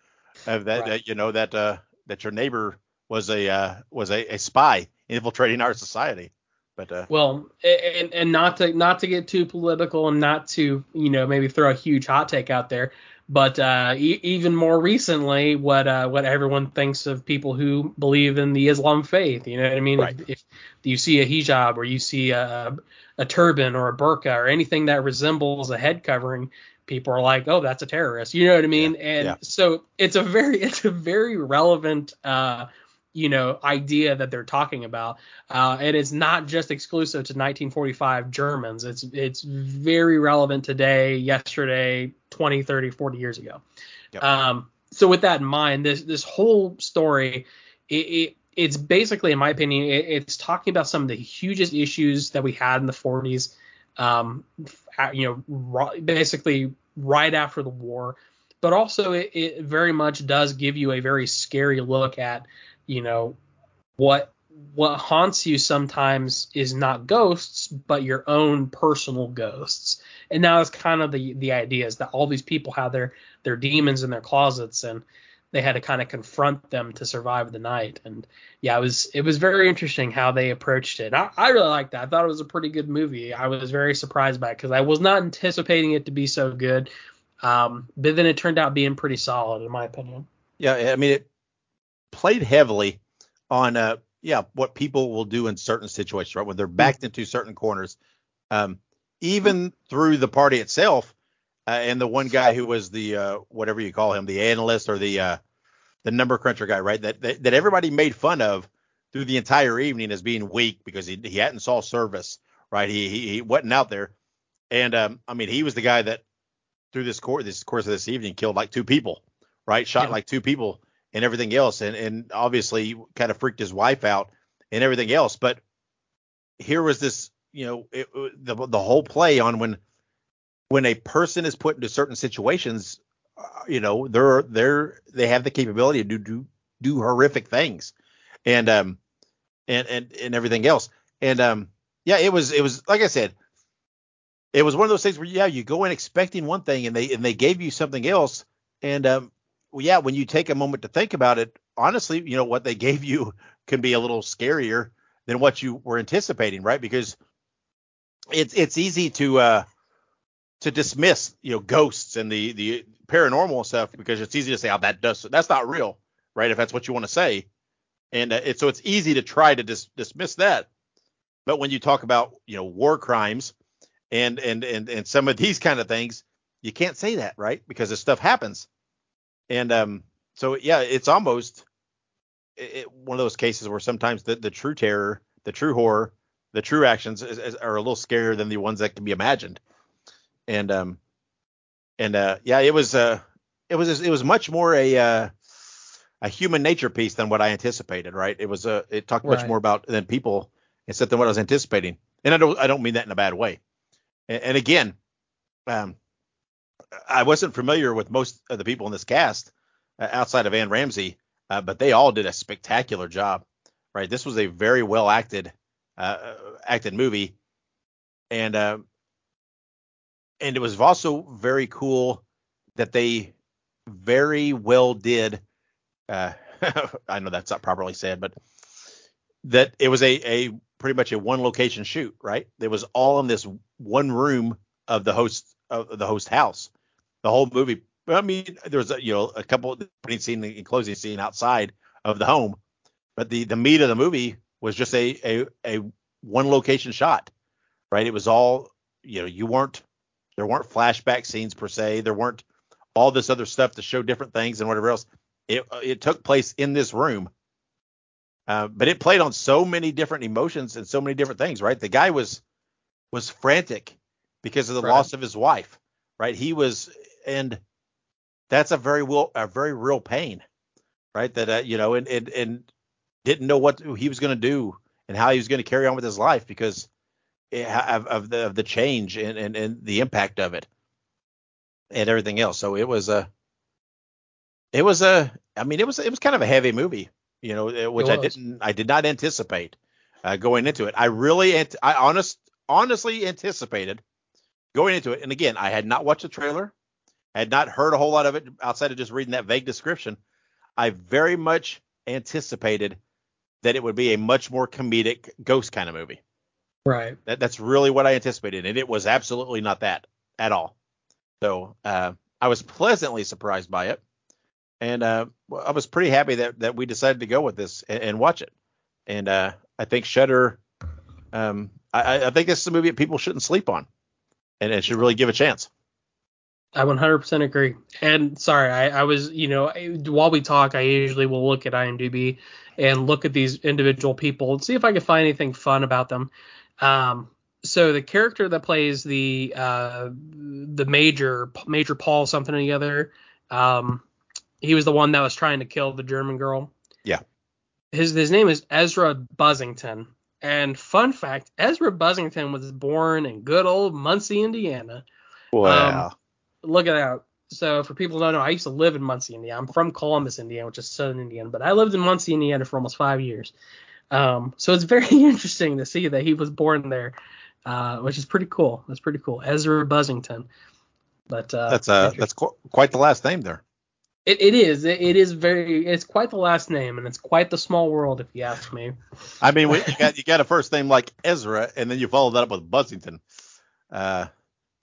of that, right. that you know, that, uh, that your neighbor was a, uh, was a, a spy infiltrating our society. But, uh, well, and, and not to, not to get too political and not to, you know, maybe throw a huge hot take out there, but, uh, e- even more recently, what, uh, what everyone thinks of people who believe in the Islam faith, you know what I mean? Right. If, if you see a hijab or you see a, a turban or a burqa or anything that resembles a head covering, people are like, oh, that's a terrorist. You know what I mean? Yeah. And yeah. so it's a very, it's a very relevant, uh, you know, idea that they're talking about. Uh, and it's not just exclusive to nineteen forty-five Germans. It's it's very relevant today, yesterday, twenty, thirty, forty years ago. Yep. Um, so with that in mind, this this whole story, it, it it's basically, in my opinion, it, it's talking about some of the hugest issues that we had in the forties, um, you know, basically right after the war. But also it, it very much does give you a very scary look at, you know, what what haunts you sometimes is not ghosts, but your own personal ghosts. And now it's kind of the the idea is that all these people have their their demons in their closets, and they had to kind of confront them to survive the night. And yeah, it was it was very interesting how they approached it. I, I really liked that. I thought it was a pretty good movie. I was very surprised by it because I was not anticipating it to be so good. Um, but then it turned out being pretty solid, in my opinion. Yeah, I mean, it played heavily on, uh, yeah, what people will do in certain situations, right? When they're backed into certain corners, um, even through the party itself. Uh, and the one guy who was the, uh, whatever you call him, the analyst or the, uh, the number cruncher guy, right? That, that, that everybody made fun of through the entire evening as being weak because he, he hadn't saw service, right? He, he, he wasn't out there. And, um, I mean, he was the guy that through this course, this course of this evening killed like two people, right? Shot yeah. like two people and everything else. And, and obviously kind of freaked his wife out and everything else. But here was this, you know, it, the the whole play on when, when a person is put into certain situations, uh, you know, they're they're they have the capability to do, do do horrific things, and um and and and everything else. And um yeah, it was it was like I said, it was one of those things where yeah, you go in expecting one thing and they and they gave you something else. And um well, yeah, when you take a moment to think about it, honestly, you know what they gave you can be a little scarier than what you were anticipating, right? Because it's it's easy to. Uh, to dismiss, you know, ghosts and the, the paranormal stuff because it's easy to say, oh, that does, that's not real, right? If that's what you want to say. And uh, it, so it's easy to try to dis- dismiss that. But when you talk about, you know, war crimes and, and, and, and some of these kind of things, you can't say that, right? Because this stuff happens. And um, so, yeah, it's almost it, one of those cases where sometimes the, the true terror, the true horror, the true actions is, is, are a little scarier than the ones that can be imagined. And um, and uh, yeah, it was uh, it was it was much more a uh, a human nature piece than what I anticipated. Right. It was uh, it talked right. much more about than people instead than what I was anticipating. And I don't I don't mean that in a bad way. And, and again, um, I wasn't familiar with most of the people in this cast uh, outside of Anne Ramsey, uh, but they all did a spectacular job. Right. This was a very well acted uh, acted movie. And uh, and it was also very cool that they very well did. Uh, I know that's not properly said, but that it was a, a pretty much a one location shoot. Right. It was all in this one room of the host of the host house. The whole movie. I mean, there was, a, you know, a couple of opening scene and closing scene outside of the home. But the, the meat of the movie was just a, a, a one location shot. Right. It was all, you know, you weren't there weren't flashback scenes per se. There weren't all this other stuff to show different things and whatever else. It it took place in this room. Uh, but it played on so many different emotions and so many different things. Right. The guy was was frantic because of the right. loss of his wife. Right. He was. And that's a very real, a very real pain. Right. That, uh, you know, and and. and didn't know what he was going to do and how he was going to carry on with his life because it, of, of the of the change and, and, and the impact of it and everything else. So it was a, it was a, I mean it was it was kind of a heavy movie, you know, which I didn't I did not anticipate uh, going into it. I really I honest honestly anticipated going into it, and again I had not watched the trailer, I had not heard a whole lot of it outside of just reading that vague description. I very much anticipated that it would be a much more comedic ghost kind of movie. Right. That, that's really what I anticipated. And it was absolutely not that at all. So uh, I was pleasantly surprised by it. And uh, I was pretty happy that, that we decided to go with this and, and watch it. And uh, I think Shudder, um, I, I think this is a movie that people shouldn't sleep on and, and should really give a chance. I one hundred percent agree. And sorry, I, I was, you know, I, while we talk, I usually will look at IMDb and look at these individual people and see if I can find anything fun about them. Um, so the character that plays the uh, the major, Major Paul something or the other, um, he was the one that was trying to kill the German girl. Yeah. His his name is Ezra Buzzington. And fun fact, Ezra Buzzington was born in good old Muncie, Indiana. Wow. Um, Look it out. So for people who don't know, I used to live in Muncie, Indiana. I'm from Columbus, Indiana, which is southern Indiana, but I lived in Muncie, Indiana for almost five years. Um, so it's very interesting to see that he was born there, uh, which is pretty cool. That's pretty cool. Ezra Buzzington. But uh, that's uh, that's qu- quite the last name there. It, it is. It, it is very. It's quite the last name, and it's quite the small world, if you ask me. I mean, you got you got a first name like Ezra, and then you follow that up with Buzzington. Uh,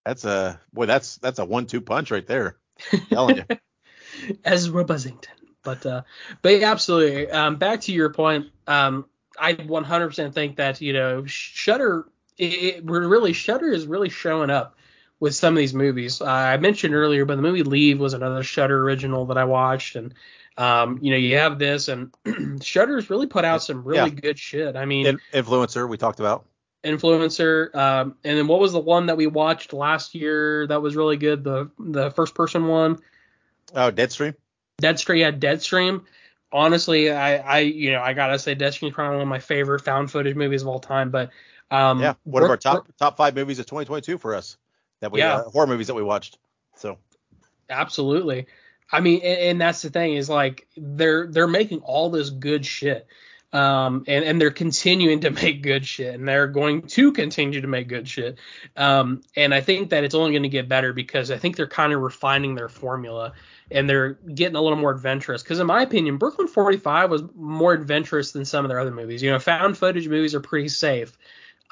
That's a boy. That's that's a one-two punch right there. I'm telling you, Ezra Buzzington. But uh, but absolutely. Um, back to your point. Um, I one hundred percent think that you know Shudder. It, it really Shudder is really showing up with some of these movies. Uh, I mentioned earlier, but the movie Leave was another Shudder original that I watched, and um, you know you have this, and Shudder's really put out some really yeah. good shit. I mean, In- Influencer we talked about. Influencer, um, and then what was the one that we watched last year that was really good? The the first person one. Oh, Deadstream. Deadstream, yeah, Deadstream. Honestly, I, I you know I gotta say Deadstream is probably one of my favorite found footage movies of all time. But um, yeah, one of our top top five movies of twenty twenty-two for us that we yeah. uh, horror movies that we watched. So absolutely, I mean, and, and that's the thing is like they're they're making all this good shit. Um, and, and they're continuing to make good shit, and they're going to continue to make good shit. Um, and I think that it's only going to get better because I think they're kind of refining their formula, and they're getting a little more adventurous. Because in my opinion, Brooklyn forty-five was more adventurous than some of their other movies. You know, found footage movies are pretty safe.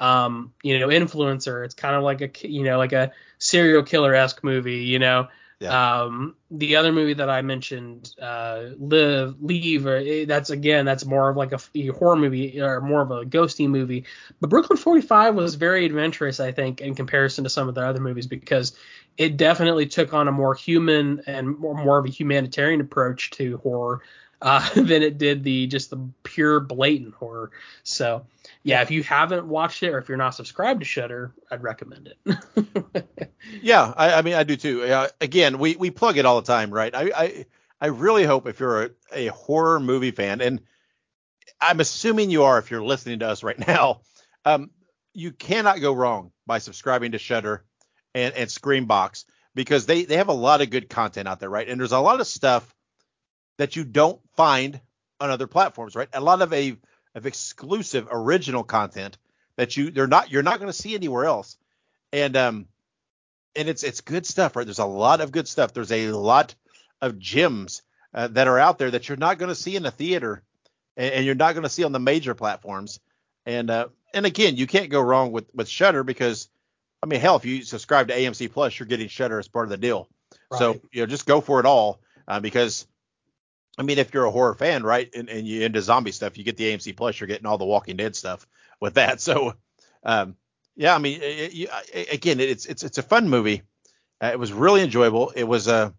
Um, you know, Influencer, it's kind of like a you know like a serial killer-esque movie. You know. Yeah. Um, the other movie that I mentioned, uh, Live, Leave, or, that's again, that's more of like a, a horror movie or more of a ghosty movie. But Brooklyn forty-five was very adventurous, I think, in comparison to some of the other movies because it definitely took on a more human and more, more of a humanitarian approach to horror uh, than it did the just the pure blatant horror. So, yeah, if you haven't watched it or if you're not subscribed to Shudder, I'd recommend it. yeah, I, I mean, I do, too. Uh, again, we, we plug it all the time, right? I I, I really hope if you're a, a horror movie fan, and I'm assuming you are if you're listening to us right now, um, you cannot go wrong by subscribing to Shudder and, and Screambox, because they, they have a lot of good content out there, right? And there's a lot of stuff that you don't find on other platforms, right? A lot of a of exclusive original content that you they're not you're not going to see anywhere else, and um and it's it's good stuff, right? There's a lot of good stuff. There's a lot of gems uh, that are out there that you're not going to see in the theater, and, and you're not going to see on the major platforms, and uh, and again, you can't go wrong with with Shudder because, I mean, hell, if you subscribe to A M C Plus, you're getting Shudder as part of the deal. Right. So, you know, just go for it all uh, because, I mean, if you're a horror fan, right, and, and you're into zombie stuff, you get the A M C Plus, you're getting all the Walking Dead stuff with that. So, um, yeah, I mean, it, you, again, it's it's it's a fun movie. Uh, it was really enjoyable. It was uh,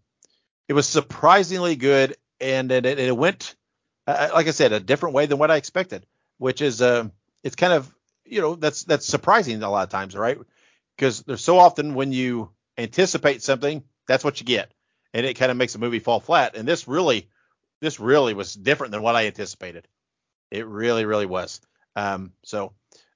it was surprisingly good, and it, it went, uh, like I said, a different way than what I expected, which is uh, it's kind of, you know, that's that's surprising a lot of times, right? Because there's so often when you anticipate something, that's what you get. And it kind of makes a movie fall flat. And this really, this really was different than what I anticipated. It really, really was. Um, so,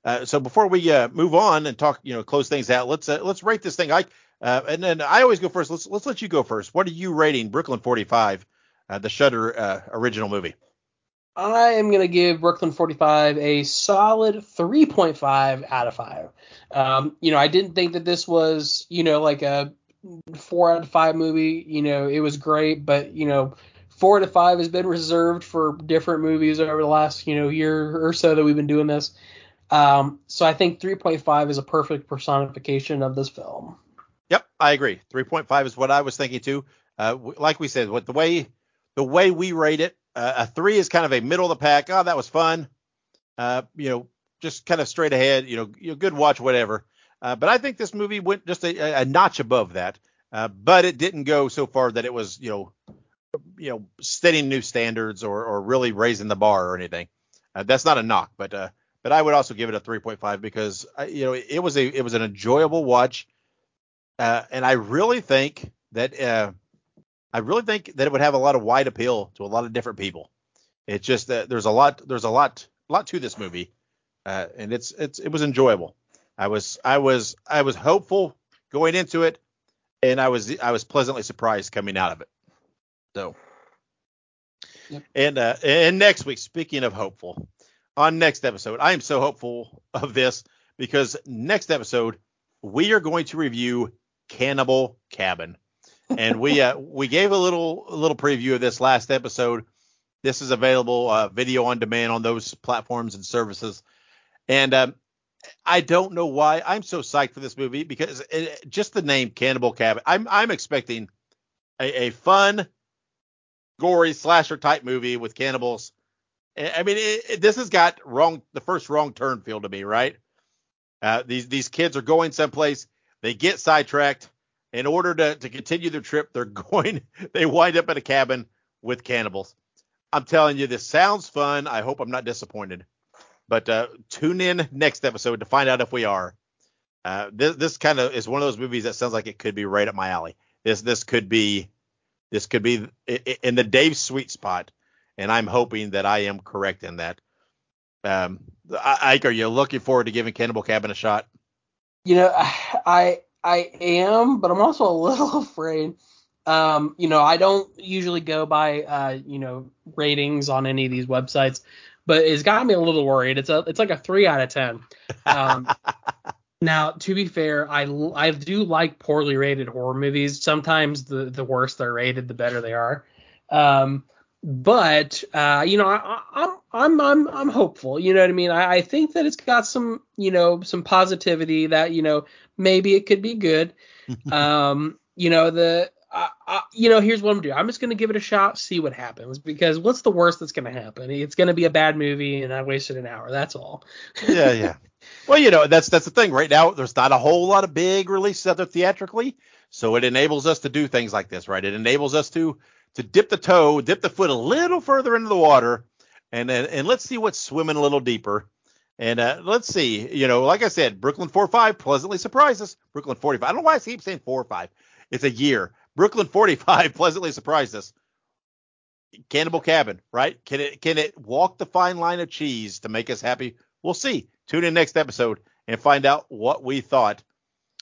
uh, so before we uh, move on and talk, you know, close things out, let's, uh, let's rate this thing. I, uh, and then I always go first. Let's, let's let you go first. What are you rating Brooklyn forty-five, uh, the Shudder uh, original movie? I am going to give Brooklyn forty-five a solid three point five out of five. Um, you know, I didn't think that this was, you know, like a four out of five movie. You know, it was great, but, you know, four out of five has been reserved for different movies over the last, you know, year or so that we've been doing this. Um, so I think three point five is a perfect personification of this film. Yep, I agree. three point five is what I was thinking, too. Uh, like we said, what the way the way we rate it, Uh, a three is kind of a middle of the pack. Oh, that was fun. Uh, you know, just kind of straight ahead, you know, you know, good watch, whatever. Uh, but I think this movie went just a, a notch above that. Uh, but it didn't go so far that it was, you know, you know, setting new standards or, or really raising the bar or anything. Uh, that's not a knock, but, uh, but I would also give it a three point five because I, you know, it was a, it was an enjoyable watch. Uh, and I really think that, uh, I really think that it would have a lot of wide appeal to a lot of different people. It's just that there's a lot, there's a lot, lot to this movie, uh, and it's, it's, it was enjoyable. I was, I was, I was hopeful going into it, and I was, I was pleasantly surprised coming out of it. So, yep. and uh, and next week, speaking of hopeful, on next episode, I am so hopeful of this because next episode we are going to review Cannibal Cabin. And we uh, we gave a little a little preview of this last episode. This is available uh, video on demand on those platforms and services. And um, I don't know why I'm so psyched for this movie because it, just the name Cannibal Cabin. I'm I'm expecting a, a fun, gory slasher type movie with cannibals. I mean, it, it, this has got wrong the first wrong turn feel to me, right? Uh, these these kids are going someplace. They get sidetracked. In order to, to continue their trip, they're going, they wind up at a cabin with cannibals. I'm telling you, this sounds fun. I hope I'm not disappointed. But uh, tune in next episode to find out if we are. Uh, this this kind of is one of those movies that sounds like it could be right up my alley. This this could be this could be in the Dave's sweet spot, and I'm hoping that I am correct in that. Um, Ike, are you looking forward to giving Cannibal Cabin a shot? You know, I. I am, but I'm also a little afraid. Um, you know, I don't usually go by, uh, you know, ratings on any of these websites, but it's got me a little worried. It's a, it's like a three out of ten. Um, now, to be fair, I, I do like poorly rated horror movies. Sometimes the, the worse they're rated, the better they are. Um, but, uh, you know, I, I'm, I'm, I'm, I'm hopeful, you know what I mean? I, I think that it's got some, you know, some positivity that, you know, maybe it could be good. Um, you know, the, uh, uh, you know, here's what I'm doing. I'm just going to give it a shot, see what happens, because what's the worst that's going to happen? It's going to be a bad movie and I wasted an hour. That's all. Yeah. Yeah. Well, you know, that's, that's the thing right now. There's not a whole lot of big releases out there theatrically. So it enables us to do things like this, right? It enables us to to dip the toe, dip the foot a little further into the water, and and, and let's see what's swimming a little deeper. And uh, let's see, you know, like I said, Brooklyn forty-five pleasantly surprised us. Brooklyn forty-five. I don't know why I keep saying forty-five. It's a year. Brooklyn forty-five pleasantly surprised us. Cannibal Cabin, right? Can it can it walk the fine line of cheese to make us happy? We'll see. Tune in next episode and find out what we thought.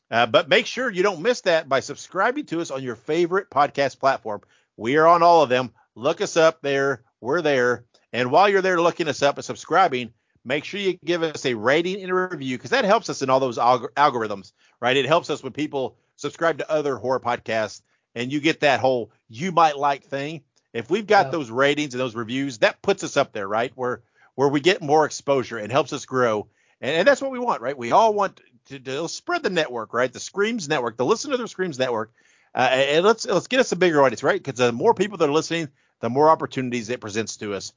Uh, but make sure you don't miss that by subscribing to us on your favorite podcast platform. We are on all of them. Look us up there. We're there. And while you're there looking us up and subscribing, make sure you give us a rating and a review, because that helps us in all those alg- algorithms, right? It helps us when people subscribe to other horror podcasts and you get that whole you might like thing. If we've got yeah. those ratings and those reviews, that puts us up there, right? Where where we get more exposure and helps us grow. And, and that's what we want, right? We all want to, to spread the network, right? The Screams Network, the Listen to Their Screams Network. Uh, and let's let's get us a bigger audience, right? Because the more people that are listening, the more opportunities it presents to us.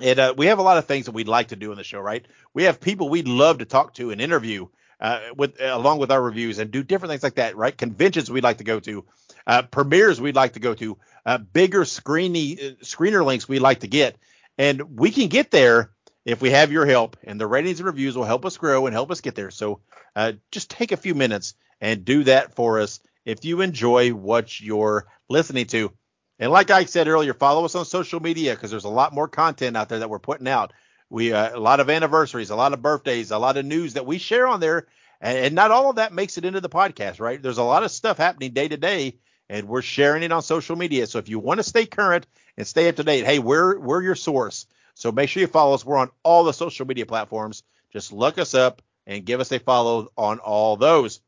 And uh, we have a lot of things that we'd like to do in the show, right? We have people we'd love to talk to and interview uh, with uh, along with our reviews and do different things like that, right? Conventions we'd like to go to, uh, premieres we'd like to go to, uh, bigger screeny, uh, screener links we'd like to get. And we can get there if we have your help, and the ratings and reviews will help us grow and help us get there. So uh, just take a few minutes and do that for us if you enjoy what you're listening to. And like I said earlier, follow us on social media, because there's a lot more content out there that we're putting out. We uh, a lot of anniversaries, a lot of birthdays, a lot of news that we share on there. And, and not all of that makes it into the podcast, right? There's a lot of stuff happening day to day, and we're sharing it on social media. So if you want to stay current and stay up to date, hey, we're we're your source. So make sure you follow us. We're on all the social media platforms. Just look us up and give us a follow on all those.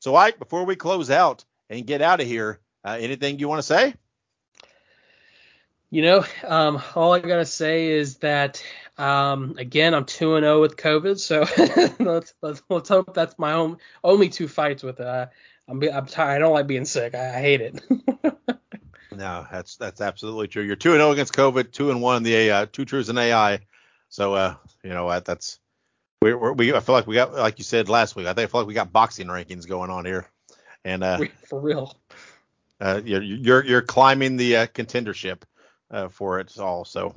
So, Ike, before we close out and get out of here, uh, anything you want to say? You know, um, all I got to say is that, um, again, I'm two and oh with COVID, so let's, let's, let's hope that's my own, only two fights with it. Uh, I'm, I'm tired. I don't like being sick. I, I hate it. No, that's that's absolutely true. You're two and oh against COVID, two and one in the A I, two truths in A I. So, uh, you know what, that's we we I feel like we got, like you said last week, I think I feel like we got boxing rankings going on here. And uh, for real, uh, you're you're you're climbing the uh, contendership. Uh, for it all. So,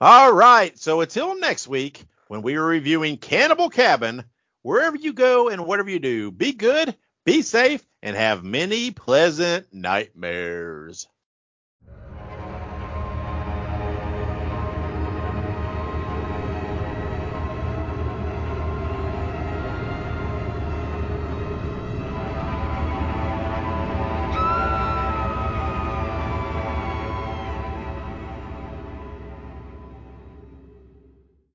all right. So until next week, when we are reviewing Cannibal Cabin, wherever you go and whatever you do, be good, be safe, and have many pleasant nightmares.